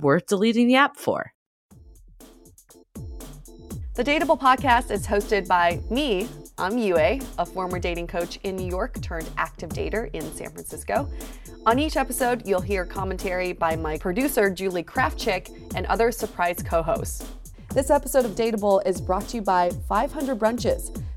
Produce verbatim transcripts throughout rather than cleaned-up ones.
worth deleting the app for. The Dateable podcast is hosted by me. I'm Yue, a former dating coach in New York turned active dater in San Francisco. On each episode, you'll hear commentary by my producer, Julie Kraftchick, and other surprise co-hosts. This episode of Dateable is brought to you by five hundred Brunches.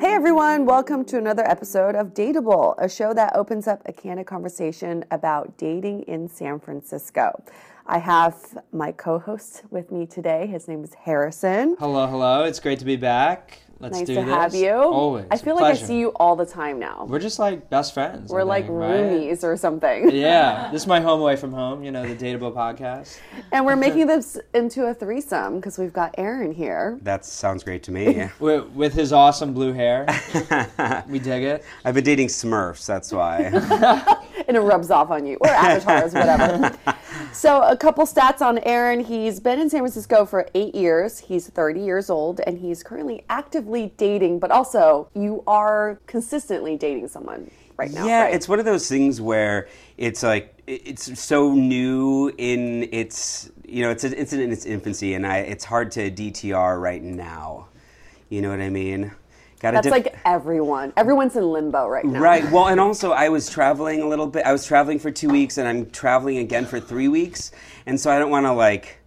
Hey everyone, welcome to another episode of Dateable, a show that opens up a can of conversation about dating in San Francisco. I have my co-host with me today. His name is Harrison. Hello, hello. It's great to be back. Let's nice do to this. have you. Always. I feel Pleasure. like I see you all the time now. We're just like best friends. We're I like think, roomies right? or something. Yeah. This is my home away from home, you know, the Dateable podcast. And we're making this into a threesome because we've got Aaron here. That sounds great to me. with, with his awesome blue hair. We dig it. I've been dating Smurfs, that's why. And it rubs off on you. Or avatars, whatever. So a couple stats on Aaron. He's been in San Francisco for eight years. He's thirty years old, and he's currently actively dating, but also you are consistently dating someone right now. Yeah, right? It's one of those things where it's like it's so new in its, you know, it's it's in its infancy, and I, it's hard to D T R right now. You know what I mean? Gotta That's dip- like everyone. Everyone's in limbo right now. Right. Well, and also I was traveling a little bit. I was traveling for two weeks, and I'm traveling again for three weeks, and so I don't want to like.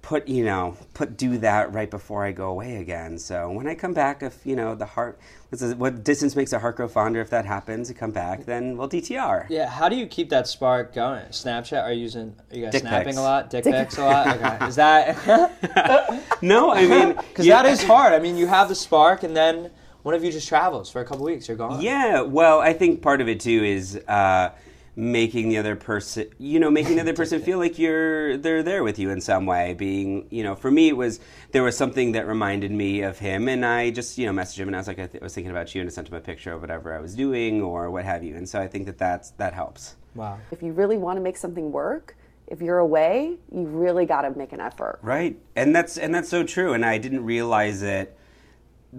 Put you know, put do that right before I go away again. So when I come back, if you know the heart, what's the, what distance makes a heart grow fonder? If that happens, I come back, then we'll D T R. Yeah. How do you keep that spark going? Snapchat? Are you using? Are you guys Dick snapping pics. a lot? Dick, Dick pics a lot? Okay. Is that? No, I mean, because yeah. that is hard. I mean, you have the spark, and then one of you just travels for a couple weeks. You're gone. Yeah. Well, I think part of it too is. Uh, making the other person, you know, making the other person feel like you're they're there with you in some way. Being, you know, for me it was, there was something that reminded me of him, and I just, you know, messaged him and I was like, I, th- I was thinking about you, and I sent him a picture of whatever I was doing or what have you. And so I think that that's, that helps. Wow. If you really want to make something work, if you're away, you really got to make an effort. Right, and that's and that's so true. And I didn't realize it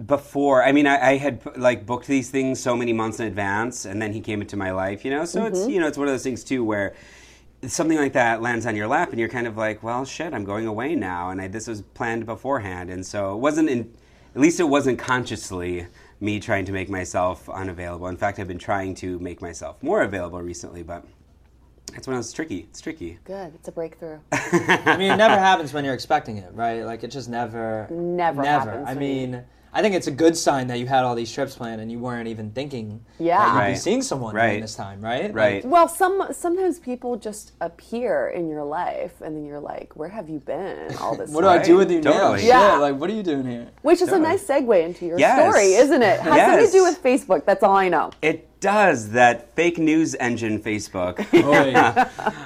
before. I mean, I, I had like booked these things so many months in advance, and then he came into my life, you know. So mm-hmm. it's, you know, it's one of those things too where something like that lands on your lap, and you're kind of like, well, shit, I'm going away now, and I, this was planned beforehand, and so it wasn't in, at least it wasn't consciously me trying to make myself unavailable. In fact, I've been trying to make myself more available recently, but. That's when it's tricky. It's tricky. Good. It's a breakthrough. I mean, it never happens when you're expecting it, right? Like, it just never... Never, never. happens. I mean, you. I think it's a good sign that you had all these trips planned and you weren't even thinking yeah. that you'd right. be seeing someone right. during this time, right? Right. Like, well, some sometimes people just appear in your life and then you're like, where have you been all this time? What do I do with you totally. now? Yeah. yeah. Like, what are you doing here? Which is totally. a nice segue into your yes. story, isn't it? Has yes. something to do with Facebook. That's all I know. It does, that fake news engine Facebook.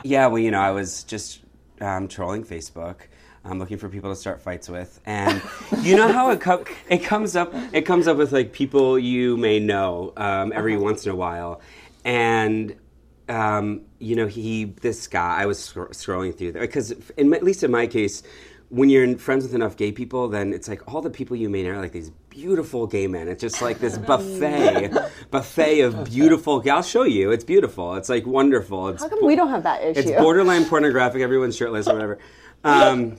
Yeah, well, you know, I was just um, trolling Facebook. I'm looking for people to start fights with. And you know how it, com- it comes up It comes up with, like, people you may know um, every uh-huh. once in a while. And, um, you know, he, this guy, I was scro- scrolling through there. Because, at least in my case, when you're in, friends with enough gay people, then it's like all the people you may know are like these beautiful gay men. It's just like this buffet, buffet of beautiful. I'll show you. It's beautiful. It's like wonderful. It's How come bo- we don't have that issue? It's borderline pornographic. Everyone's shirtless or whatever. Um,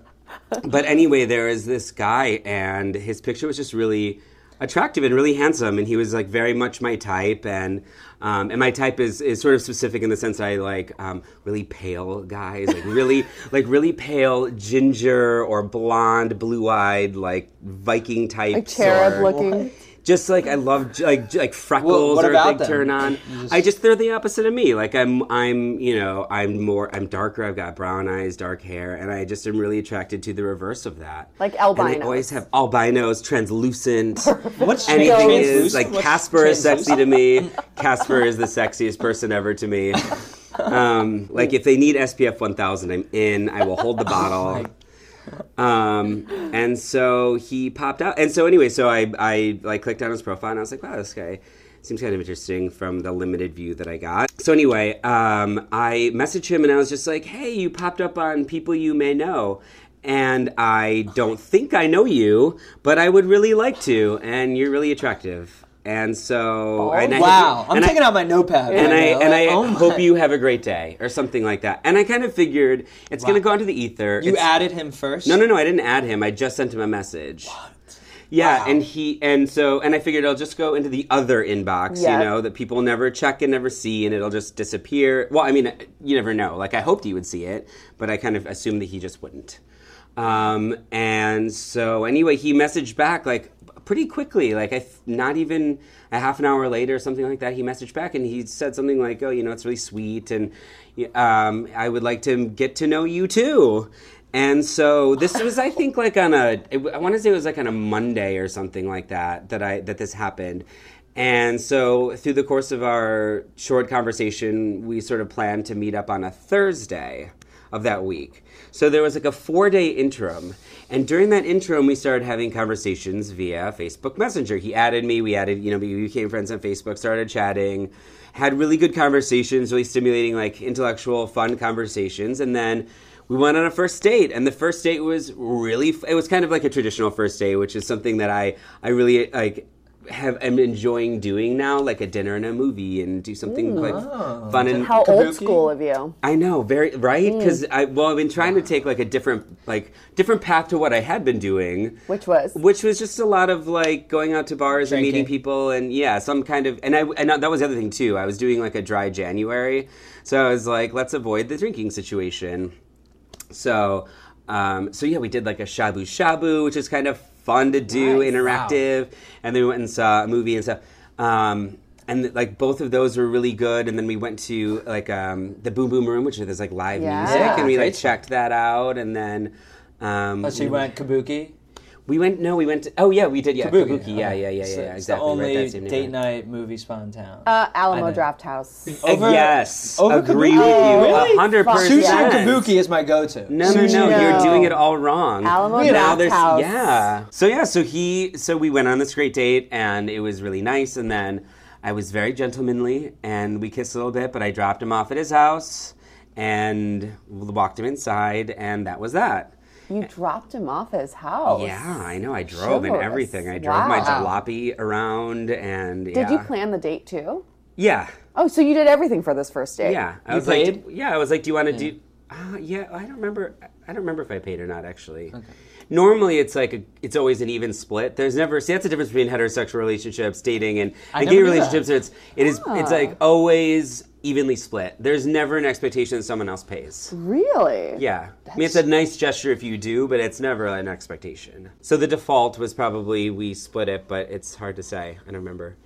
but anyway, there is this guy, and his picture was just really attractive and really handsome, and he was like very much my type, and um, and my type is, is sort of specific in the sense that I like um, really pale guys, like really like really pale ginger or blonde, blue eyed, like Viking types, like cherub looking. Just like I love like like freckles well, are a big them? turn on. Just... I just they're the opposite of me. Like I'm I'm you know I'm more I'm darker. I've got brown eyes, dark hair, and I just am really attracted to the reverse of that. Like albinos. And they always have albinos, translucent. What's anything is like What's Casper is sexy to me. Casper is the sexiest person ever to me. Um, like if they need S P F one thousand, I'm in. I will hold the bottle. Um, and so he popped out. And so anyway, so I, I like clicked on his profile and I was like, wow, this guy seems kind of interesting from the limited view that I got. So anyway, um, I messaged him and I was just like, hey, you popped up on people you may know. And I don't think I know you, but I would really like to. And you're really attractive. And so, oh, and I wow! I'm and taking I, out my notepad. And right I now. and I oh hope you have a great day or something like that. And I kind of figured it's wow. going to go into the ether. You it's, added him first? No, no, no. I didn't add him. I just sent him a message. What? Yeah, wow. and he and so and I figured it'll just go into the other inbox. Yep. You know that people never check and never see, and it'll just disappear. Well, I mean, you never know. Like I hoped he would see it, but I kind of assumed that he just wouldn't. Um, and so anyway, he messaged back like. Pretty quickly, like I th- not even a half an hour later or something like that, he messaged back and he said something like, oh, you know, it's really sweet and um, I would like to get to know you too. And so this was, I think, like on a, I want to say it was like on a Monday or something like that, that I that this happened. And so through the course of our short conversation, we sort of planned to meet up on a Thursday of that week. So there was like a four-day interim. And during that interim, we started having conversations via Facebook Messenger. He added me, we added, you know, we became friends on Facebook, started chatting, had really good conversations, really stimulating, like, intellectual, fun conversations. And then we went on a first date. And the first date was really, it was kind of like a traditional first date, which is something that I, I really, like, have am enjoying doing now, like a dinner and a movie and do something mm. like oh. fun and how Kabuki. Old school of you. I know, very right because mm. I well I've been trying wow. to take like a different like different path to what I had been doing, which was which was just a lot of like going out to bars Drinking. and meeting people and yeah some kind of and I and that was the other thing too. I was doing like a dry January, so I was like, let's avoid the drinking situation. So um, so yeah, we did like a shabu shabu, which is kind of fun to do, nice. interactive, wow. and then we went and saw a movie and stuff, um, and like both of those were really good. And then we went to like um, the Boom Boom Room, which is like live yeah. music, yeah. and we like checked that out. And then, um, oh, so you went Kabuki. We went, no, we went to, oh yeah, we did, yeah, Kabuki, Kabuki yeah, yeah, yeah, yeah, so yeah, exactly. It's the only right, date right. night movie spot in town. Uh, Alamo Drafthouse. Over, uh, yes, over agree Kabuki? With you, oh, really? one hundred percent. Sushi and Kabuki is my go-to. No, no, no, no, you're doing it all wrong. Alamo Drafthouse. Yeah. So yeah, so he, so we went on this great date, and it was really nice, and then I was very gentlemanly, and we kissed a little bit, but I dropped him off at his house, and walked him inside, and that was that. You dropped him off at his house. Yeah, I know. I drove Shivers. and everything. I drove wow. my jalopy around and yeah. Did you plan the date too? Yeah. Oh, so you did everything for this first date. Yeah. I you was paid? like Yeah, I was like, do you want to yeah. do uh, yeah, I don't remember I don't remember if I paid or not actually. Okay. Normally it's like a, it's always an even split. There's never see that's the difference between heterosexual relationships, dating and, and gay relationships. It's it is ah. it's like always evenly split. There's never an expectation that someone else pays. Really? Yeah. That's I mean, it's a nice gesture if you do, but it's never an expectation. So the default was probably we split it, but it's hard to say. I don't remember.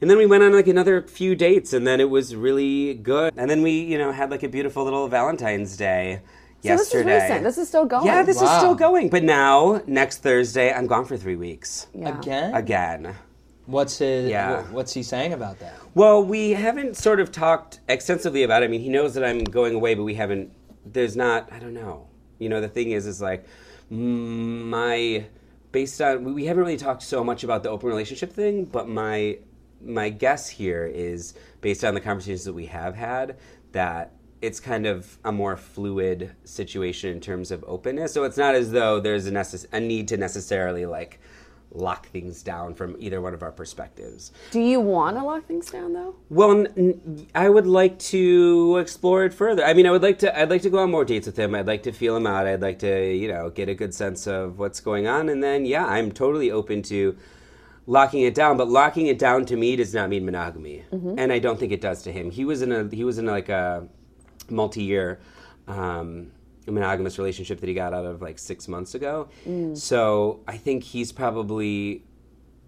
And then we went on like another few dates, and then it was really good. And then we, you know, had like a beautiful little Valentine's Day so yesterday. This is recent. This is still going. Yeah, this wow. is still going. But now, next Thursday, I'm gone for three weeks. Yeah. Again? Again. What's his, yeah. What's he saying about that? Well, we haven't sort of talked extensively about it. I mean, he knows that I'm going away, but we haven't, there's not, I don't know. You know, the thing is, is like, my, based on, we haven't really talked so much about the open relationship thing, but my, my guess here is, based on the conversations that we have had, that it's kind of a more fluid situation in terms of openness. So it's not as though there's a, necess- a need to necessarily, like, lock things down from either one of our perspectives. Do you want to lock things down though? Well, n- I would like to explore it further. I mean, I would like to I'd like to go on more dates with him. I'd like to feel him out. I'd like to, you know, get a good sense of what's going on, and then yeah, I'm totally open to locking it down, but locking it down to me does not mean monogamy. Mm-hmm. And I don't think it does to him. He was in a he was in like a multi-year um a monogamous relationship that he got out of like six months ago. Mm. So I think he's probably,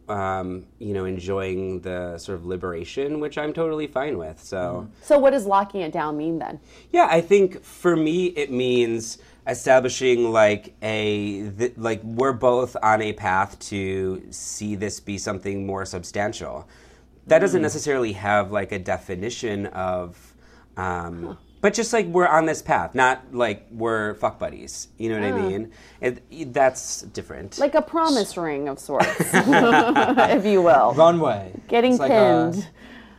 um, you know, enjoying the sort of liberation, which I'm totally fine with. So, mm. so what does locking it down mean then? Yeah, I think for me it means establishing like a th- like we're both on a path to see this be something more substantial. That mm. doesn't necessarily have like a definition of. Um, huh. But just like we're on this path, not like we're fuck buddies. You know what yeah. I mean? It, that's different. Like a promise ring of sorts, if you will. Runway. Getting it's pinned. Like a,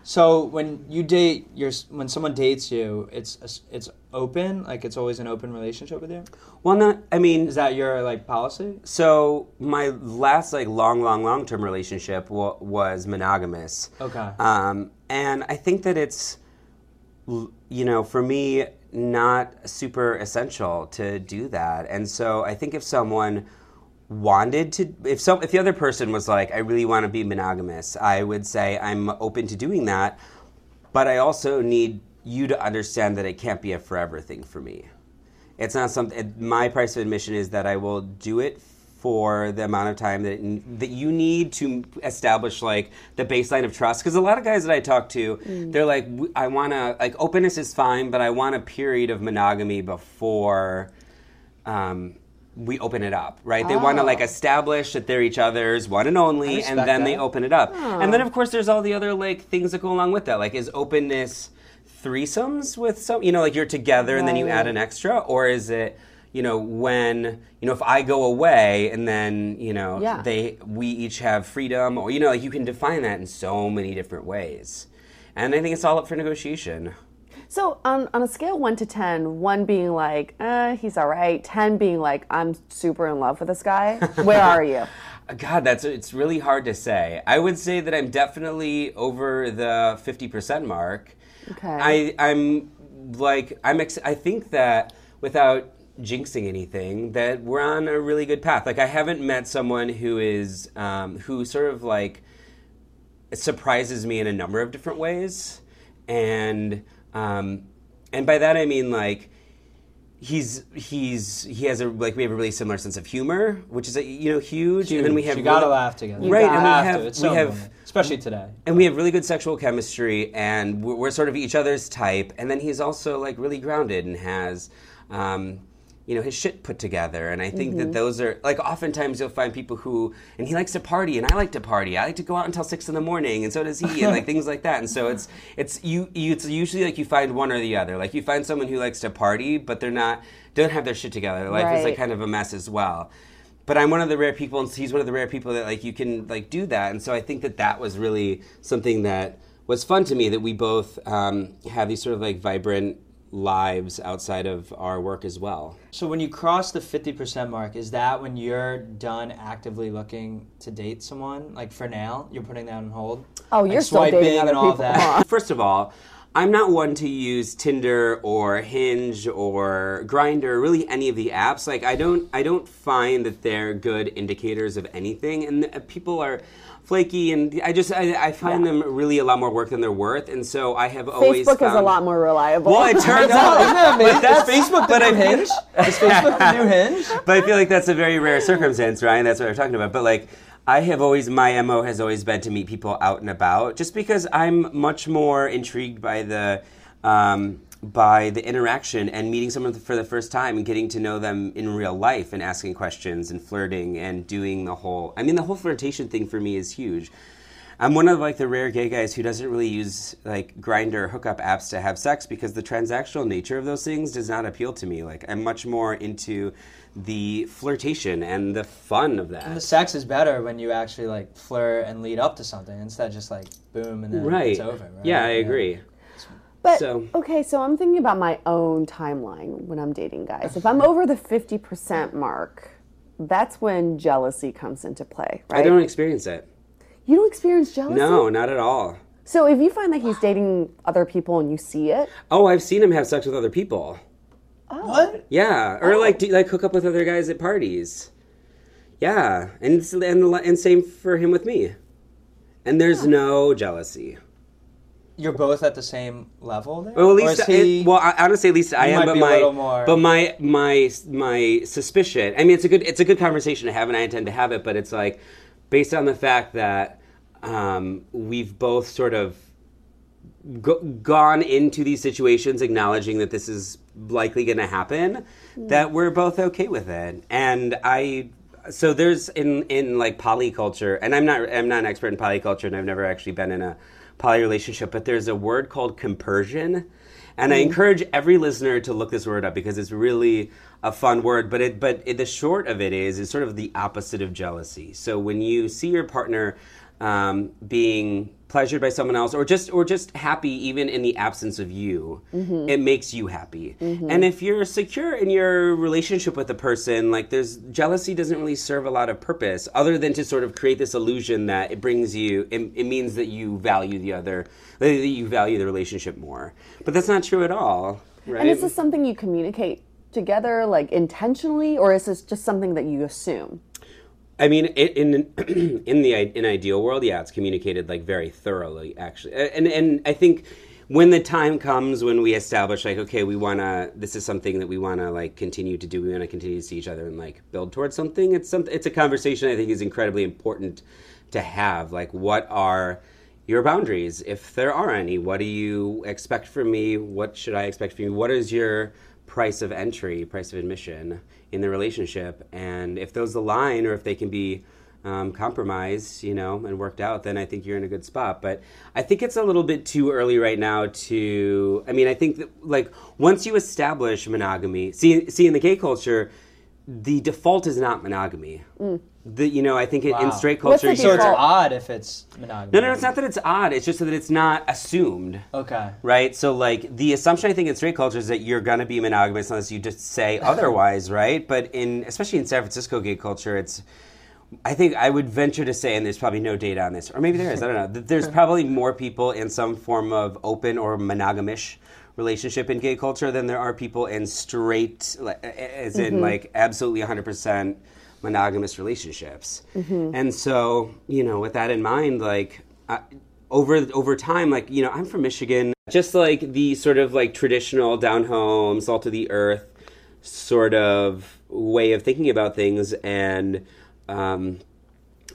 so when you date, your when someone dates you, it's it's open? Like it's always an open relationship with you? Well, not, I mean. Is that your like policy? So my last like long, long, long-term relationship w- was monogamous. Okay. Um, and I think that it's, you know, for me, not super essential to do that. And so I think if someone wanted to, if some, if the other person was like, I really want to be monogamous, I would say I'm open to doing that, but I also need you to understand that it can't be a forever thing for me. It's not something, my price of admission is that I will do it for the amount of time that it, that you need to establish like the baseline of trust, because a lot of guys that I talk to, mm. they're like, I want to like openness is fine, but I want a period of monogamy before um, we open it up, right? Oh. They want to like establish that they're each other's one and only, and then that. They open it up, oh. and then of course there's all the other like things that go along with that, like is openness threesomes with some, you know, like you're together right. and then you add an extra, or is it? You know, when, you know, if I go away and then, you know, yeah. they we each have freedom, or, you know, like you can define that in so many different ways. And I think it's all up for negotiation. So on, on a scale of one to ten, one being like, uh, he's all right, ten being like, I'm super in love with this guy, where are you? God, that's it's really hard to say. I would say that I'm definitely over the fifty percent mark. Okay. I, I'm like, I'm ex- I think that without jinxing anything, that we're on a really good path. Like I haven't met someone who is um, who sort of like surprises me in a number of different ways, and um, and by that I mean like he's he's he has a like we have a really similar sense of humor, which is you know huge. huge. And then we have you gotta really, laugh together, right? And we have to. It's we so have moment. Especially today, and we have really good sexual chemistry, and we're, we're sort of each other's type. And then he's also like really grounded and has. Um, you know, his shit put together. And I think mm-hmm. that those are, like, oftentimes you'll find people who, and he likes to party, and I like to party. I like to go out until six in the morning, and so does he, and, like, things like that. And so it's it's you, you it's usually, like, you find one or the other. Like, you find someone who likes to party, but they're not, don't have their shit together. Their life right. is, like, kind of a mess as well. But I'm one of the rare people, and he's one of the rare people that, like, you can, like, do that. And so I think that that was really something that was fun to me, that we both um, have these sort of, like, vibrant lives outside of our work as well. So when you cross the fifty percent mark, is that when you're done actively looking to date someone? Like, for now, you're putting that on hold? Oh, you're like still dating other and all people. That. First of all, I'm not one to use Tinder or Hinge or Grindr, really any of the apps. Like, I don't I don't find that they're good indicators of anything, and the, uh, people are flaky, and I just I, I find yeah. them really a lot more work than they're worth, and so I have always Facebook found, is a lot more reliable. Well, it turns out that, but that's Facebook the new Hinge. Is Facebook the new Hinge? But I feel like that's a very rare circumstance, Ryan. That's what we're talking about. But like, I have always my M O has always been to meet people out and about, just because I'm much more intrigued by the. Um, by the interaction and meeting someone for the first time and getting to know them in real life and asking questions and flirting and doing the whole... I mean, the whole flirtation thing for me is huge. I'm one of, like, the rare gay guys who doesn't really use, like, Grindr hookup apps to have sex because the transactional nature of those things does not appeal to me. Like, I'm much more into the flirtation and the fun of that. And the sex is better when you actually, like, flirt and lead up to something instead of just, like, boom and then right. it's over. Right? Yeah, I agree. Yeah. But, so. okay, so I'm thinking about my own timeline when I'm dating guys. If I'm over the fifty percent mark, that's when jealousy comes into play, right? I don't experience it. You don't experience jealousy? No, not at all. So if you find that he's dating other people and you see it? Oh, I've seen him have sex with other people. Oh. What? Yeah, or oh. like do, like hook up with other guys at parties. Yeah, and, and, and same for him with me. And there's yeah. no jealousy. You're both at the same level there? Well, at least I, he, well I, honestly, at least I am, but my but my my my suspicion. I mean, it's a good it's a good conversation to have, and I intend to have it. But it's like based on the fact that um, we've both sort of go, gone into these situations, acknowledging that this is likely going to happen, mm. that we're both okay with it. And I so there's in in like poly culture, and I'm not I'm not an expert in poly culture, and I've never actually been in a poly relationship, but there's a word called compersion, and mm. I encourage every listener to look this word up because it's really a fun word. But it, but it, the short of it is, it's sort of the opposite of jealousy. So when you see your partner um, being pleasured by someone else, or just or just happy, even in the absence of you, mm-hmm. it makes you happy. Mm-hmm. And if you're secure in your relationship with a person, like there's jealousy doesn't really serve a lot of purpose, other than to sort of create this illusion that it brings you. It, it means that you value the other, that you value the relationship more. But that's not true at all, right? And is this something you communicate together, like intentionally, or is this just something that you assume? I mean, it, in in the in ideal world, yeah, it's communicated like very thoroughly, actually, and and I think when the time comes when we establish like, okay, we wanna, this is something that we wanna like continue to do, we wanna continue to see each other and like build towards something. It's some, it's a conversation I think is incredibly important to have. Like, what are your boundaries, if there are any? What do you expect from me? What should I expect from you? What is your price of entry, price of admission in the relationship? And if those align, or if they can be um, compromised, you know, and worked out, then I think you're in a good spot. But I think it's a little bit too early right now to, I mean, I think that, like, once you establish monogamy, see, see in the gay culture, the default is not monogamy. Mm. The, you know, I think wow. in straight culture... So it's odd if it's monogamy. No, no, it's not that it's odd. It's just that it's not assumed. Okay. Right? So, like, the assumption, I think, in straight culture is that you're going to be monogamous unless you just say otherwise, right? But in, especially in San Francisco gay culture, it's... I think I would venture to say, and there's probably no data on this, or maybe there is, I don't know, that there's probably more people in some form of open or monogamish relationship in gay culture than there are people in straight, as in, mm-hmm. like, absolutely one hundred percent... monogamous relationships. Mm-hmm. And so, you know, with that in mind, like I, over over time, like, you know, I'm from Michigan, just like the sort of like traditional down home, salt of the earth sort of way of thinking about things. And um,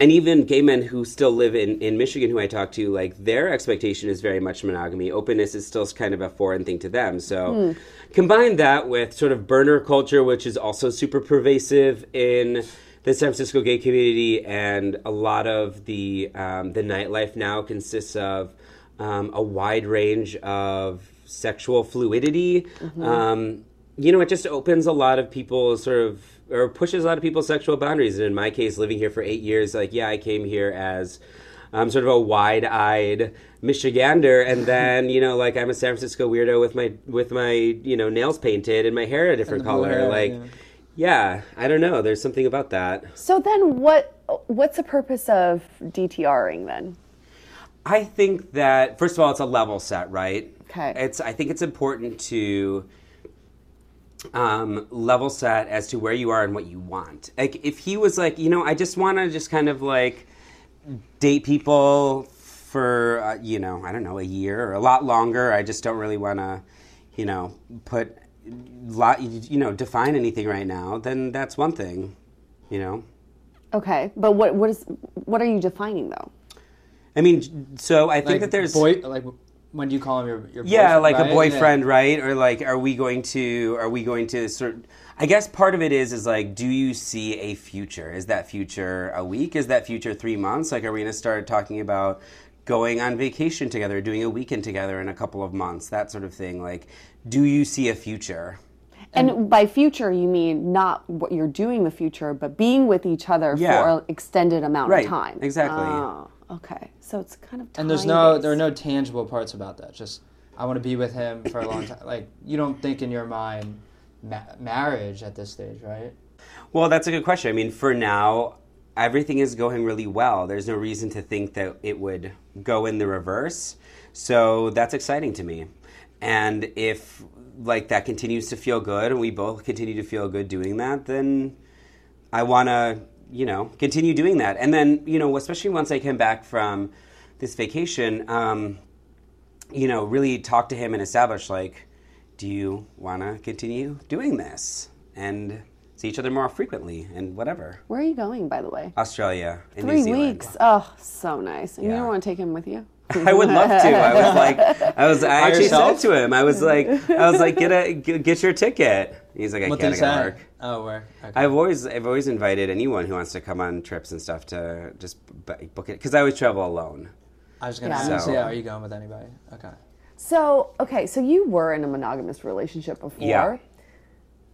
And even gay men who still live in, in Michigan who I talk to, like, their expectation is very much monogamy. Openness is still kind of a foreign thing to them. So mm. combine that with sort of burner culture, which is also super pervasive in the San Francisco gay community. And a lot of the, um, the nightlife now consists of um, a wide range of sexual fluidity. Mm-hmm. Um, you know, it just opens a lot of people sort of, or pushes a lot of people's sexual boundaries. And in my case, living here for eight years, like, yeah, I came here as um, sort of a wide-eyed Michigander. And then, you know, like, I'm a San Francisco weirdo with my, with my you know, nails painted and my hair a different color. Hair, like, yeah. yeah, I don't know. There's something about that. So then what what's the purpose of D T R-ing then? I think that, first of all, it's a level set, right? Okay. It's I think it's important to... Um, level set as to where you are and what you want. Like, if he was like, you know, I just want to just kind of like date people for, uh, you know, I don't know, a year or a lot longer. I just don't really want to, you know, put, lot, you know, define anything right now. Then that's one thing, you know. Okay, but what what is what are you defining though? I mean, so I think like that there's boy, like. When do you call him your, your boyfriend? Yeah, like right? a boyfriend, yeah. right? Or like, are we going to, are we going to sort of, I guess part of it is, is like, do you see a future? Is that future a week? Is that future three months? Like, are we going to start talking about going on vacation together, doing a weekend together in a couple of months? That sort of thing. Like, do you see a future? And, and by future, you mean not what you're doing in the future, but being with each other yeah. for an extended amount right. of time. Exactly. Oh. Okay, so it's kind of time. And there's no, there are no tangible parts about that. Just, I want to be with him for a long time. Like, you don't think in your mind ma- marriage at this stage, right? Well, that's a good question. I mean, for now, everything is going really well. There's no reason to think that it would go in the reverse. So that's exciting to me. And if, like, that continues to feel good and we both continue to feel good doing that, then I want to... you know, continue doing that. And then, you know, especially once I came back from this vacation, um, you know, really talk to him and establish, like, do you want to continue doing this? And see each other more frequently and whatever. Where are you going, by the way? Australia. In New Zealand. Three weeks. Oh, so nice. And yeah. you don't want to take him with you? I would love to. I was like, I was. I actually said to him, I was like, I was like, get a get your ticket. He's like, I can't go work. Oh, work. Okay. I've always, I've always invited anyone who wants to come on trips and stuff to just book it because I always travel alone. I was gonna yeah. say, so, yeah, are you going with anybody? Okay. So okay, so you were in a monogamous relationship before. Yeah.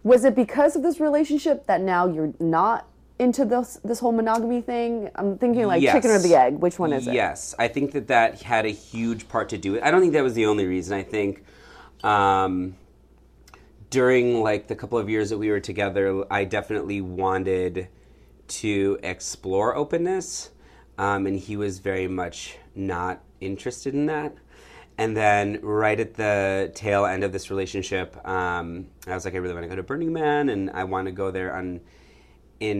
Was it because of this relationship that now you're not? Into this this whole monogamy thing? I'm thinking like yes. chicken or the egg. Which one is it? Yes. I think that that had a huge part to do with it. I don't think that was the only reason. I think um, during like the couple of years that we were together, I definitely wanted to explore openness. Um, and he was very much not interested in that. And then right at the tail end of this relationship, um, I was like, I really want to go to Burning Man and I want to go there on... in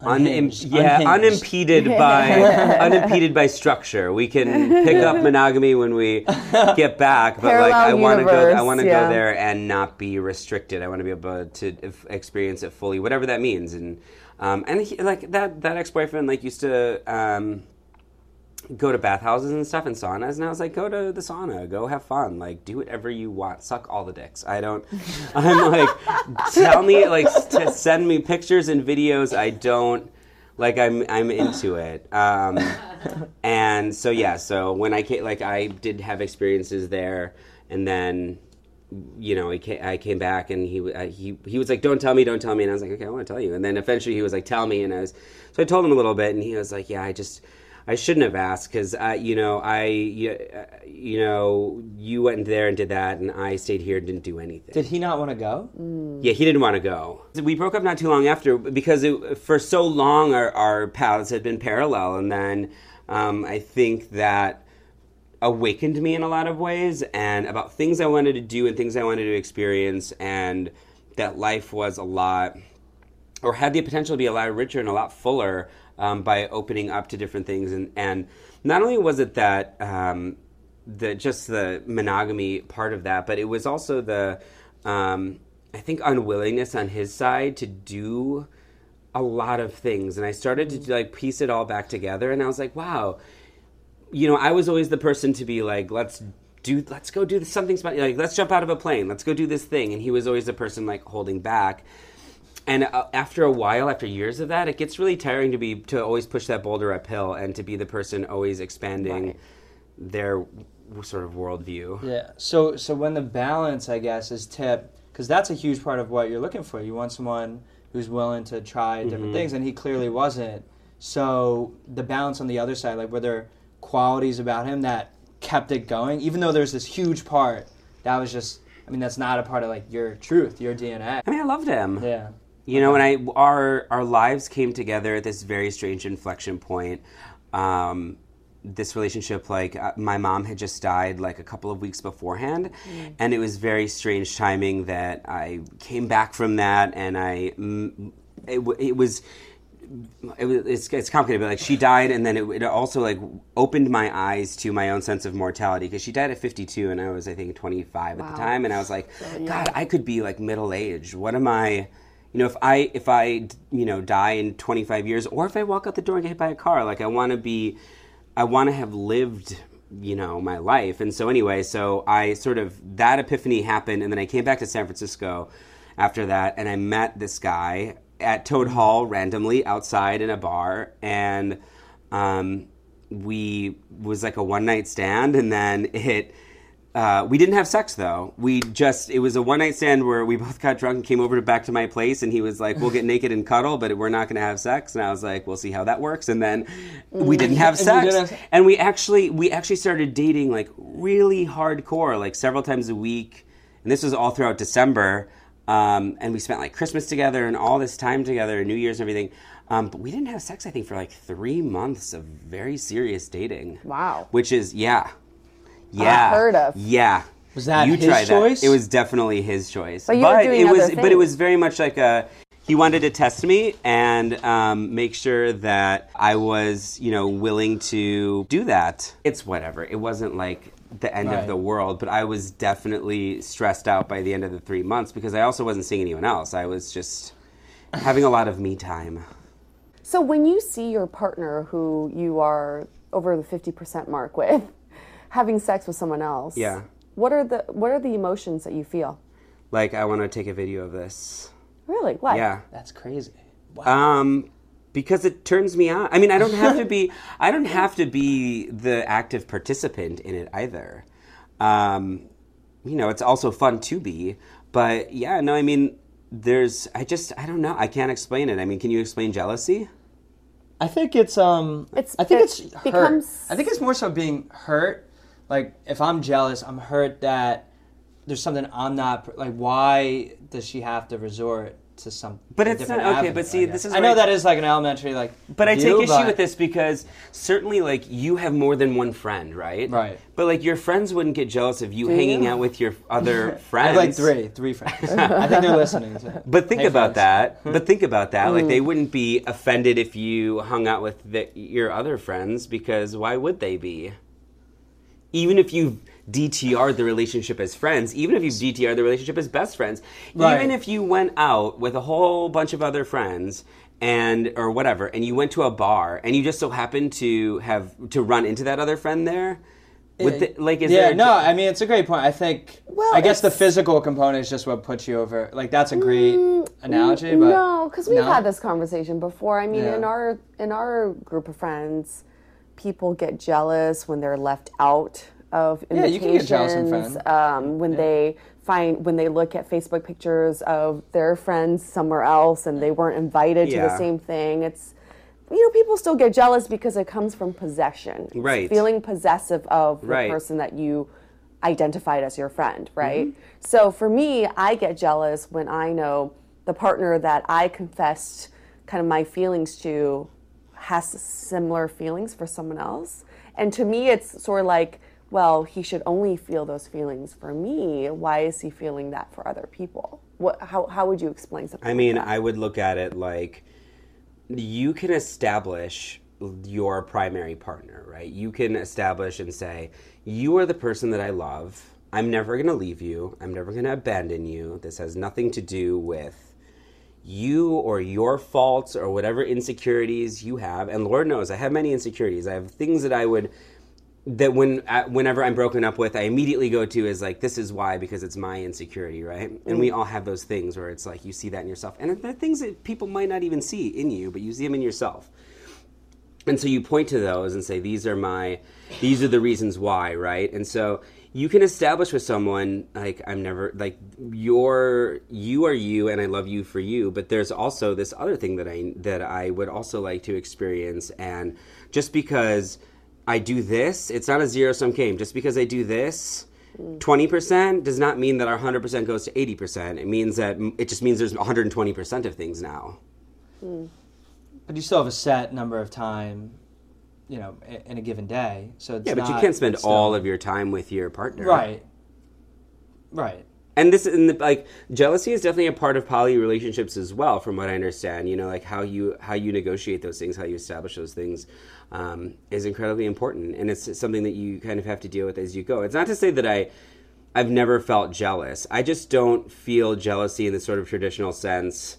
unhinged. Unim- yeah, unhinged. unimpeded by unimpeded by structure. We can pick up monogamy when we get back, but Parallel like I want to go I want to yeah. go there and not be restricted. I want to be able to experience it fully, whatever that means. And um, and he, like that that ex-boyfriend like used to um, go to bathhouses and stuff and saunas, and I was like, go to the sauna, go have fun, like do whatever you want, suck all the dicks. I don't, I'm like, tell me, like, to send me pictures and videos. I don't, like, I'm I'm into it. Um, and so yeah, so when I came, like, I did have experiences there, and then, you know, I came, I came back, and he uh, he he was like, don't tell me, don't tell me, and I was like, okay, I want to tell you, and then eventually he was like, tell me, and I was, so I told him a little bit, and he was like, yeah, I just. I shouldn't have asked because, uh, you know, I, you know, you went there and did that and I stayed here and didn't do anything. Did he not want to go? Mm. Yeah, he didn't want to go. We broke up not too long after because it, for so long our, our paths had been parallel. And then um, I think that awakened me in a lot of ways and about things I wanted to do and things I wanted to experience, and that life was a lot, or had the potential to be a lot richer and a lot fuller Um, by opening up to different things. And, and not only was it that um, the just the monogamy part of that, but it was also the, um, I think, unwillingness on his side to do a lot of things, and I started to like piece it all back together, and I was like, wow, you know, I was always the person to be like, let's do, let's go do something, like let's jump out of a plane, let's go do this thing, and he was always the person like holding back. And uh, after a while, after years of that, it gets really tiring to be to always push that boulder uphill and to be the person always expanding right. their sort of worldview. Yeah. So, so when the balance, I guess, is tipped, because that's a huge part of what you're looking for. You want someone who's willing to try different mm-hmm. things, and he clearly wasn't. So the balance on the other side, like were there qualities about him that kept it going, even though there's this huge part that was just, I mean, that's not a part of like your truth, your D N A. I mean, I loved him. Yeah. You know, and I our our lives came together at this very strange inflection point. Um, this relationship, like uh, my mom had just died like a couple of weeks beforehand, mm. and it was very strange timing that I came back from that, and I it, it was it was it's, it's complicated, but like she died, and then it, it also like opened my eyes to my own sense of mortality, because she died at fifty-two, and I was I think twenty-five wow. at the time, and I was like, so, yeah. God, I could be like middle aged. What am I? You know, if I, if I, you know, die in twenty-five years, or if I walk out the door and get hit by a car, like I want to be, I want to have lived, you know, my life. And so anyway, so I sort of, that epiphany happened, and then I came back to San Francisco after that, and I met this guy at Toad Hall randomly outside in a bar, and um, we, was like a one-night stand, and then it... Uh, we didn't have sex, though. We just, it was a one-night stand where we both got drunk and came over to back to my place, and he was like, we'll get naked and cuddle, but we're not going to have sex. And I was like, we'll see how that works. And then we didn't have sex. And, have- and we actually we actually started dating, like, really hardcore, like, several times a week. And this was all throughout December. Um, and we spent, like, Christmas together and all this time together, New Year's and everything. Um, but we didn't have sex, I think, for, like, three months of very serious dating. Wow. Which is, yeah. Yeah. Unheard of. Yeah. Was that you his tried choice? That. It was definitely his choice. But, you but were doing it other was things. But it was very much like a he wanted to test me and um, make sure that I was, you know, willing to do that. It's whatever. It wasn't like the end right. of the world, but I was definitely stressed out by the end of the three months because I also wasn't seeing anyone else. I was just having a lot of me time. So when you see your partner who you are over the fifty percent mark with having sex with someone else. Yeah. What are the What are the emotions that you feel? Like, I want to take a video of this. Really? Why? Yeah. That's crazy. Wow. Um, because it turns me on. I mean, I don't have to be. I don't have to be the active participant in it either. Um, you know, it's also fun to be. But yeah, no, I mean, there's. I just. I don't know. I can't explain it. I mean, can you explain jealousy? I think it's. Um. It's. I think it it's hurt. Becomes... I think it's more so being hurt. Like, if I'm jealous, I'm hurt that there's something I'm not... Like, why does she have to resort to some But it's not... Okay, avenue, but see, this is... I know that is, like, an elementary, like... But I take issue with this because certainly, like, you have more than one friend, right? Right. But, like, your friends wouldn't get jealous of you hanging out with your other friends. I have, like, three. Three friends. I think they're listening to it. But think about that. But think about that. Like, they wouldn't be offended if you hung out with the, your other friends because why would they be? Even if you've D T R'd the relationship as friends, even if you've D T R'd the relationship as best friends, right. even if you went out with a whole bunch of other friends and or whatever, and you went to a bar and you just so happened to have to run into that other friend there, with the, like is yeah, there? Yeah, no, I mean it's a great point. I think well, I guess the physical component is just what puts you over. Like that's a great mm, analogy, but no, because we've no. had this conversation before. I mean, yeah. in our in our group of friends. People get jealous when they're left out of invitations. Yeah, you can get jealous in friends. Um, when yeah. they find when they look at Facebook pictures of their friends somewhere else and they weren't invited yeah. to the same thing. It's you know people still get jealous because it comes from possession. Right, it's feeling possessive of right. the person that you identified as your friend. Right. Mm-hmm. So for me, I get jealous when I know the partner that I confessed kind of my feelings to. Has similar feelings for someone else. And to me, it's sort of like, well, he should only feel those feelings for me. Why is he feeling that for other people? What? How, how would you explain something I mean, like that? I would look at it like you can establish your primary partner, right? You can establish and say, you are the person that I love. I'm never going to leave you. I'm never going to abandon you. This has nothing to do with you or your faults or whatever insecurities you have. And Lord knows I have many insecurities. I have things that I would, that when whenever I'm broken up with, I immediately go to is like, this is why, because it's my insecurity, right? Mm. And we all have those things where it's like you see that in yourself. And there are things that people might not even see in you, but you see them in yourself. And so you point to those and say, these are my, these are the reasons why, right? And so you can establish with someone, like, I'm never, like, you're, you are you, and I love you for you, but there's also this other thing that I, that I would also like to experience, and just because I do this, it's not a zero-sum game. Just because I do this, twenty percent does not mean that our one hundred percent goes to eighty percent. It means that, it just means there's one hundred twenty percent of things now. Mm. But you still have a set number of time, you know, in a given day. So it's yeah, but not, you can't spend all not... of your time with your partner, right? Right. And this, and the, like, jealousy is definitely a part of poly relationships as well, from what I understand. You know, like how you how you negotiate those things, how you establish those things, um, is incredibly important, and it's something that you kind of have to deal with as you go. It's not to say that I, I've never felt jealous. I just don't feel jealousy in the sort of traditional sense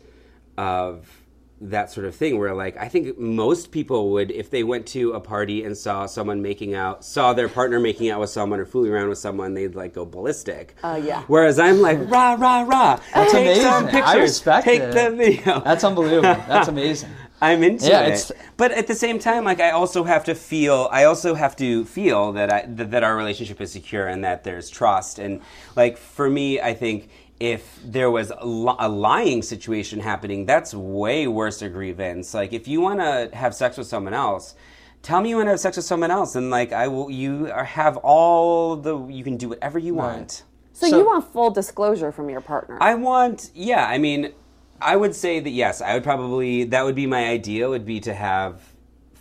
of that sort of thing, where, like, I think most people would, if they went to a party and saw someone making out, saw their partner making out with someone or fooling around with someone, they'd, like, go ballistic. Oh, uh, yeah. Whereas I'm like, rah, rah, rah. That's take amazing. Some pictures, I respect take it. The video. That's unbelievable. That's amazing. I'm into yeah, it. It's... But at the same time, like, I also have to feel, I also have to feel that I, that, that our relationship is secure and that there's trust. And, like, for me, I think, if there was a lying situation happening, that's way worse a grievance. Like, if you want to have sex with someone else, tell me you want to have sex with someone else, and, like, I will. You have all the, you can do whatever you right. want. So, so you want full disclosure from your partner? I want, yeah. I mean, I would say that yes. I would probably, that would be my idea, would be to have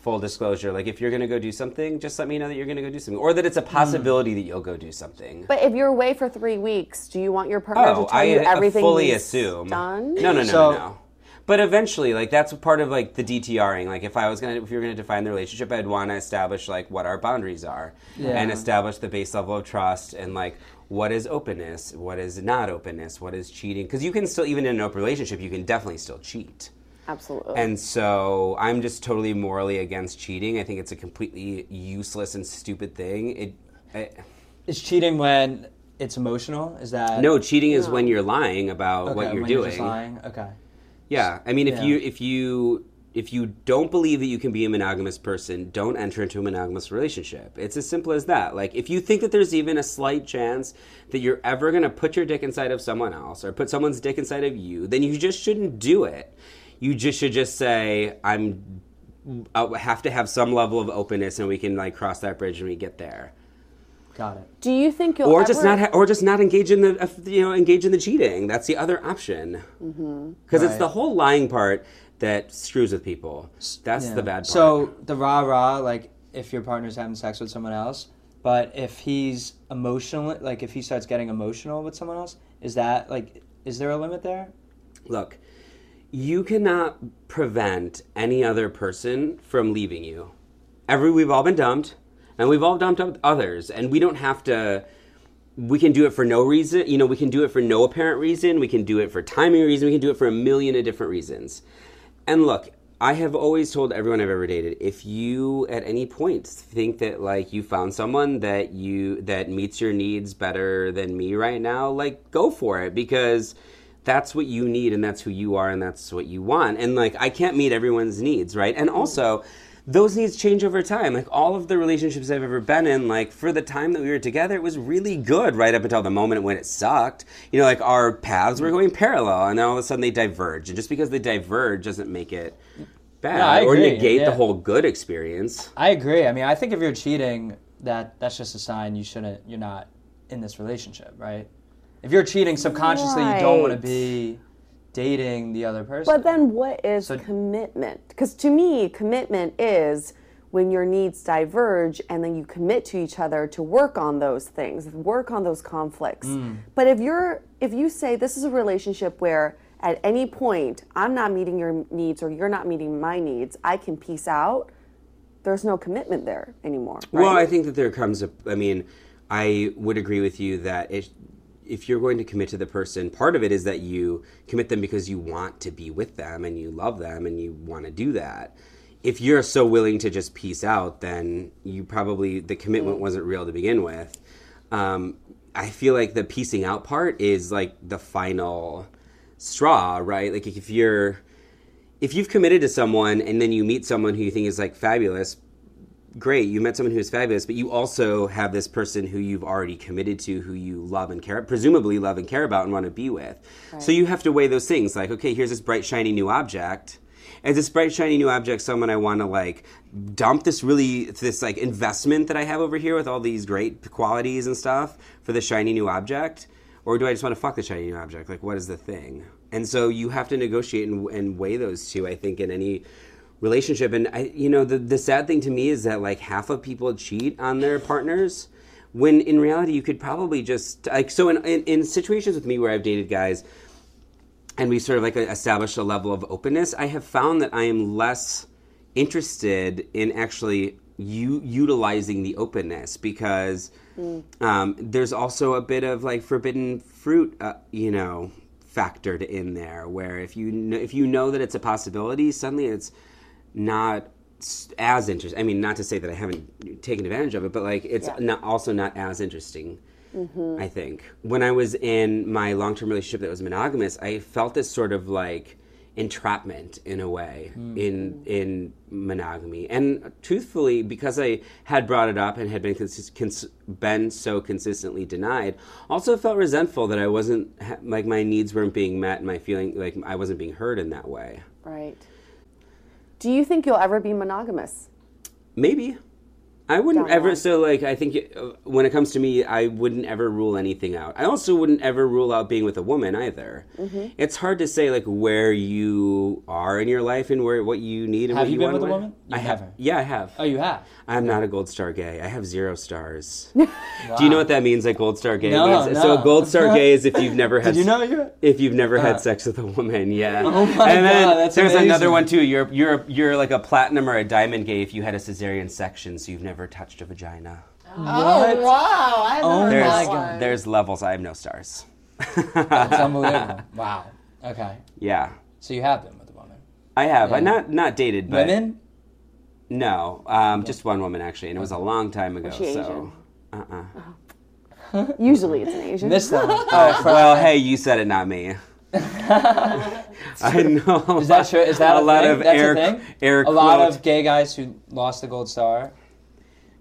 full disclosure. Like, if you're going to go do something, just let me know that you're going to go do something, or that it's a possibility mm. that you'll go do something. But if you're away for three weeks, do you want your partner oh, to tell I, you everything? I fully assume. Done? No, no, no, so, no, no. But eventually, like, that's part of, like, the D T R-ing. Like, if I was going, if you were going to define the relationship, I'd want to establish, like, what our boundaries are, yeah. and establish the base level of trust, and, like, what is openness, what is not openness, what is cheating, because you can still, even in an open relationship, you can definitely still cheat. Absolutely. And so I'm just totally morally against cheating. I think it's a completely useless and stupid thing. It, I, Is cheating when it's emotional? Is that No, cheating is no. when you're lying about okay, what you're when doing. You're just lying. Okay. Yeah. I mean, if yeah. you if you if you don't believe that you can be a monogamous person, don't enter into a monogamous relationship. It's as simple as that. Like, if you think that there's even a slight chance that you're ever gonna put your dick inside of someone else or put someone's dick inside of you, then you just shouldn't do it. You just should just say, I'm, I have to have some level of openness, and we can, like, cross that bridge when we get there. Got it. Do you think you'll or ever... just not ha- or just not engage in the you know engage in the cheating? That's the other option. Because mm-hmm. right. it's the whole lying part that screws with people. That's yeah. the bad part. So the rah rah, like, if your partner's having sex with someone else, but if he's emotional, like, if he starts getting emotional with someone else, is that, like, is there a limit there? Look. You cannot prevent any other person from leaving you. Every we've all been dumped, and we've all dumped others, and we don't have to. We can do it for no reason. You know, we can do it for no apparent reason. We can do it for timing reason. We can do it for a million of different reasons. And look, I have always told everyone I've ever dated: if you at any point think that, like, you found someone that you that meets your needs better than me right now, like, go for it, because that's what you need, and that's who you are, and that's what you want. And, like, I can't meet everyone's needs, right? And also, those needs change over time. Like, all of the relationships I've ever been in, like, for the time that we were together, it was really good right up until the moment when it sucked. You know, like, our paths were going parallel, and then all of a sudden they diverge. And just because they diverge doesn't make it bad no, or negate yeah. the whole good experience. I agree. I mean, I think if you're cheating, that that's just a sign you shouldn't, you're not in this relationship, right? If you're cheating subconsciously, right. you don't want to be dating the other person. But then what is so, commitment? Because to me, commitment is when your needs diverge and then you commit to each other to work on those things, work on those conflicts. Mm. But if you're, if you say this is a relationship where at any point I'm not meeting your needs or you're not meeting my needs, I can peace out, there's no commitment there anymore. Right? Well, I think that there comes a, I mean, I would agree with you that it, if you're going to commit to the person, part of it is that you commit them because you want to be with them and you love them and you want to do that. If you're so willing to just peace out, then you probably, the commitment wasn't real to begin with. Um, I feel like the piecing out part is like the final straw, right? Like if you're, if you've committed to someone and then you meet someone who you think is like fabulous, great, you met someone who is fabulous, but you also have this person who you've already committed to, who you love and care, presumably love and care about and want to be with. Right. So you have to weigh those things like, okay, here's this bright, shiny new object. Is this bright, shiny new object someone I want to, like, dump this really, this, like, investment that I have over here with all these great qualities and stuff for the shiny new object? Or do I just want to fuck the shiny new object? Like, what is the thing? And so you have to negotiate and, and weigh those two, I think, in any relationship. And, I, you know, the, the sad thing to me is that, like, half of people cheat on their partners when, in reality, you could probably just, like, so in, in, in situations with me where I've dated guys, and we sort of like established a level of openness, I have found that I am less interested in actually u- utilizing the openness because mm. um, there's also a bit of like forbidden fruit, uh, you know, factored in there. Where if you know, if you know that it's a possibility, suddenly it's not as interesting. I mean, not to say that I haven't taken advantage of it, but like it's yeah. not also not as interesting. Mm-hmm. I think. When I was in my long-term relationship that was monogamous, I felt this sort of like entrapment in a way mm. in in monogamy. And truthfully, because I had brought it up and had been cons- cons- been so consistently denied, also felt resentful that I wasn't, like my needs weren't being met and my feeling, like I wasn't being heard in that way. Right. Do you think you'll ever be monogamous? Maybe. I wouldn't Don't ever, mind. so like, I think it, uh, when it comes to me, I wouldn't ever rule anything out. I also wouldn't ever rule out being with a woman either. Mm-hmm. It's hard to say like where you are in your life and where what you need and have what you want. Have you been with a woman? You I have. Never. Yeah, I have. Oh, you have? I'm yeah. not a gold star gay. I have zero stars. Wow. Do you know what that means, like gold star gay? No, means? No. So a gold star gay is if you've never had, Did you know you? if you've never uh. had sex with a woman, yeah. Oh my and God, then that's there's amazing. Another one too. You're, you're, you're like a platinum or a diamond gay if you had a cesarean section, so you've never touched a vagina. Oh, what? Wow. I oh there's, my God. There's levels. I have no stars. That's unbelievable. Wow. Okay. Yeah. So you have been with a woman. I have. Yeah. I not not dated, but women? No. Um, yeah. Just one woman actually, and it was a long time ago. Was she Asian? So uh-uh. Oh. Usually it's an Asian. This one. Oh, well, hey, you said it, not me. I know. Is that true? Is that a, a lot thing? of That's air? A, thing? air a lot of gay guys who lost the gold star.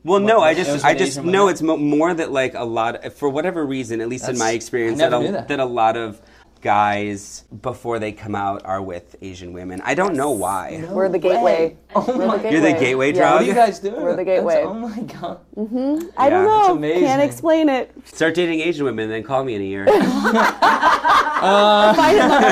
Well, what, no, I just, I just know it's more that like a lot, of, for whatever reason, at least That's, in my experience, that a, that. that a lot of guys before they come out are with Asian women. I don't yes. know why. No We're the gateway. Oh We're my the gateway. You're the gateway yeah. drug? What are you guys doing? We're the gateway. That's, oh my God. Mm-hmm. Yeah. I don't know. Can't explain it. Start dating Asian women and then call me in a year. uh, Find us on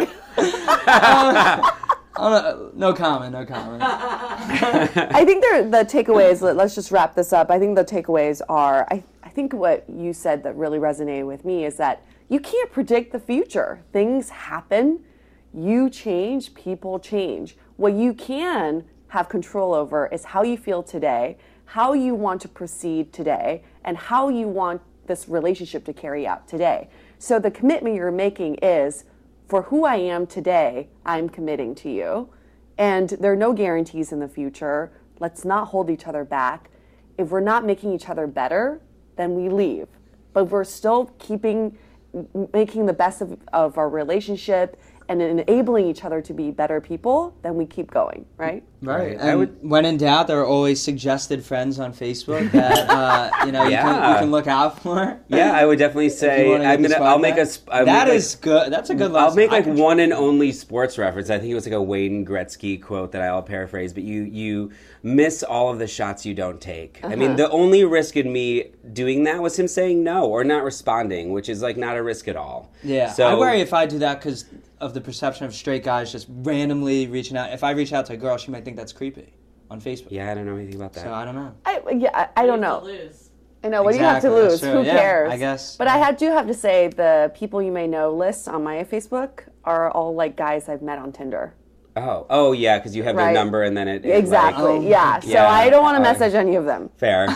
Facebook. uh, Oh, no, no comment, no comment. I think the takeaways, let's just wrap this up. I think the takeaways are, I, I think what you said that really resonated with me is that you can't predict the future. Things happen. You change. People change. What you can have control over is how you feel today, how you want to proceed today, and how you want this relationship to carry out today. So the commitment you're making is, for who I am today, I'm committing to you. And there are no guarantees in the future. Let's not hold each other back. If we're not making each other better, then we leave. But we're still keeping, making the best of, of our relationship and enabling each other to be better people, then we keep going, right? Right. And I would, when in doubt, there are always suggested friends on Facebook that uh, you know yeah. you, can, you can look out for. Yeah, I would definitely say I'm gonna. I'll make a. I that would, is like, good. That's a good. Lesson. I'll make like one and only sports reference. I think it was like a Wayne Gretzky quote that I'll paraphrase. But you you miss all of the shots you don't take. Uh-huh. I mean, the only risk in me doing that was him saying no or not responding, which is like not a risk at all. Yeah. So I worry if I do that because of the perception of straight guys just randomly reaching out. If I reach out to a girl, she might think that's creepy on Facebook. Yeah, I don't know anything about that. So I don't know. I yeah, I, I don't know. Lose. I know. What exactly. do you have to lose? Who yeah, cares? I guess. But yeah. I have, do have to say the people you may know lists on my Facebook are all like guys I've met on Tinder. Oh, oh yeah, because you have right? their number and then it... it exactly, like, oh, yeah. So yeah. I don't want to message uh, any of them. Fair.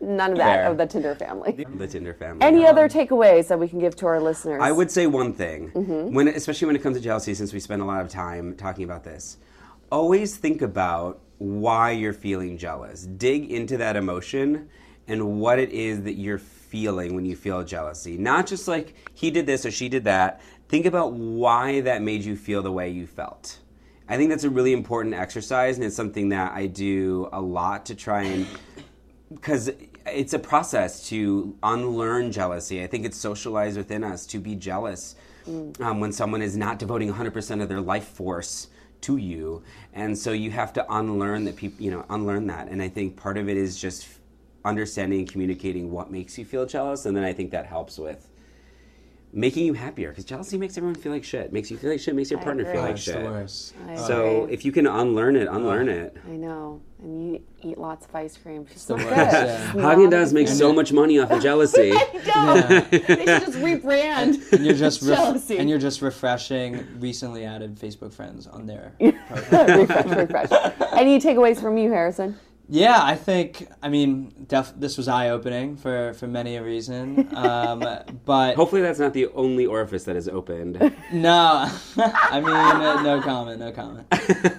None of that, fair. Of the Tinder family. The, the Tinder family. Any um, other takeaways that we can give to our listeners? I would say one thing, mm-hmm. when, especially when it comes to jealousy, since we spend a lot of time talking about this. Always think about why you're feeling jealous. Dig into that emotion and what it is that you're feeling when you feel jealousy. Not just like, he did this or she did that. Think about why that made you feel the way you felt. I think that's a really important exercise, and it's something that I do a lot to try and, because it's a process to unlearn jealousy. I think it's socialized within us to be jealous um, when someone is not devoting one hundred percent of their life force to you, and so you have to unlearn that. People, you know, unlearn that, and I think part of it is just understanding and communicating what makes you feel jealous, and then I think that helps with making you happier, because jealousy makes everyone feel like shit. Makes you feel like shit. Makes your I partner agree. feel like That's shit. The worst. I so agree. If you can unlearn it, unlearn oh. it. I know. And you eat lots of ice cream. It's the worst. Yeah. Häagen-Dazs makes so much money off of jealousy. They don't. Yeah. They should just rebrand. And you're just ref- jealousy. And you're just refreshing recently added Facebook friends on there. refresh, refresh. Any takeaways from you, Harrison? Yeah, I think, I mean, def- this was eye-opening for, for many a reason, um, but... Hopefully that's not the only orifice that is opened. No, I mean, no comment, no comment.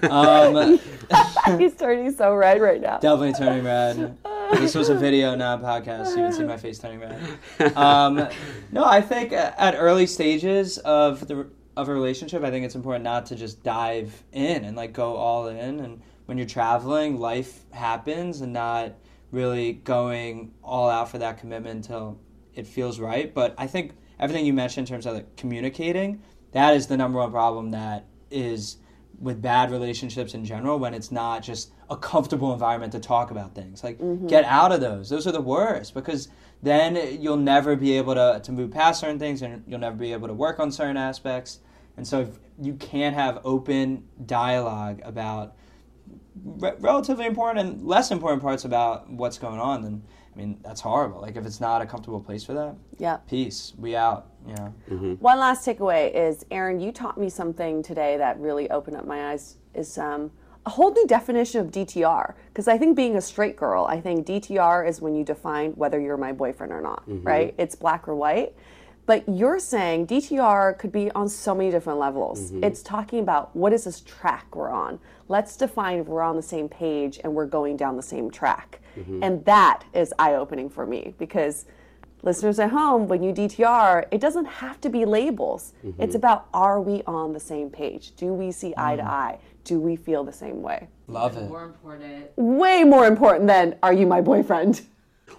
Um, He's turning so red right now. Definitely turning red. This was a video, not a podcast, so you would see my face turning red. Um, no, I think at early stages of the of a relationship, I think it's important not to just dive in and, like, go all in and... When you're traveling, life happens, and not really going all out for that commitment until it feels right. But I think everything you mentioned in terms of like communicating, that is the number one problem that is with bad relationships in general, when it's not just a comfortable environment to talk about things. Like, mm-hmm. get out of those. Those are the worst, because then you'll never be able to, to move past certain things, and you'll never be able to work on certain aspects. And so if you can't have open dialogue about... Re- relatively important and less important parts about what's going on, then I mean that's horrible. Like if it's not a comfortable place for that, yeah, peace, we out. You know. Mm-hmm. One last takeaway is, Aaron, you taught me something today that really opened up my eyes. Is um, a whole new definition of D T R, because I think being a straight girl, I think D T R is when you define whether you're my boyfriend or not. Mm-hmm. Right? It's black or white. But you're saying D T R could be on so many different levels. Mm-hmm. It's talking about what is this track we're on. Let's define if we're on the same page and we're going down the same track. Mm-hmm. And that is eye-opening for me, because listeners at home, when you D T R, it doesn't have to be labels. Mm-hmm. It's about, are we on the same page? Do we see eye mm. to eye? Do we feel the same way? Love it. More important. Way more important than, are you my boyfriend?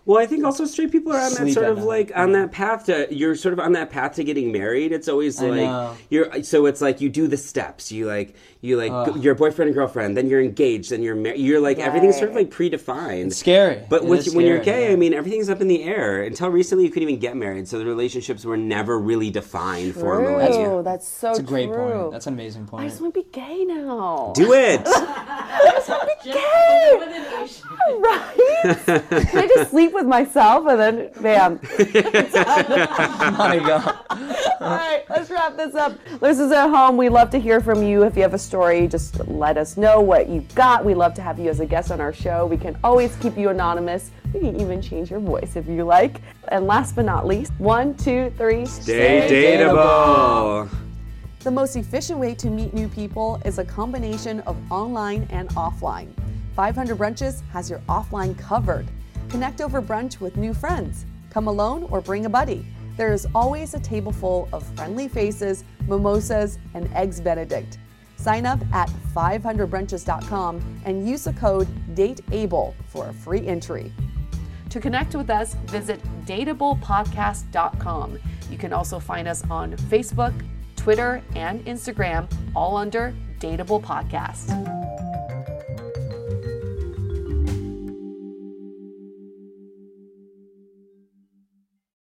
Well, I think also straight people are on that Sleep sort of night. like on yeah. that path to you're sort of on that path to getting married. It's always I like know. you're so it's like you do the steps. You like you like uh. your boyfriend and girlfriend, then you're engaged, then you're married. You're like right. everything's sort of like predefined. It's scary. But it with, scary, when you're gay, yeah. I mean everything's up in the air. Until recently, you couldn't even get married, so the relationships were never really defined true. formally. That's, yeah. that's so that's a great true. point. That's an amazing point. I just want to be gay now. Do it. I just want to be gay. Right? Can I just sleep with myself, and then, bam. My God. All right, let's wrap this up. Listeners at home, we love to hear from you. If you have a story, just let us know what you got. We love to have you as a guest on our show. We can always keep you anonymous. We can even change your voice if you like. And last but not least, one, two, three. Stay, stay dateable. dateable. The most efficient way to meet new people is a combination of online and offline. five hundred Brunches has your offline covered. Connect over brunch with new friends. Come alone or bring a buddy. There is always a table full of friendly faces, mimosas, and Eggs Benedict. Sign up at five hundred brunches dot com and use the code DATEABLE for a free entry. To connect with us, visit dateable podcast dot com. You can also find us on Facebook, Twitter, and Instagram, all under Dateable Podcast.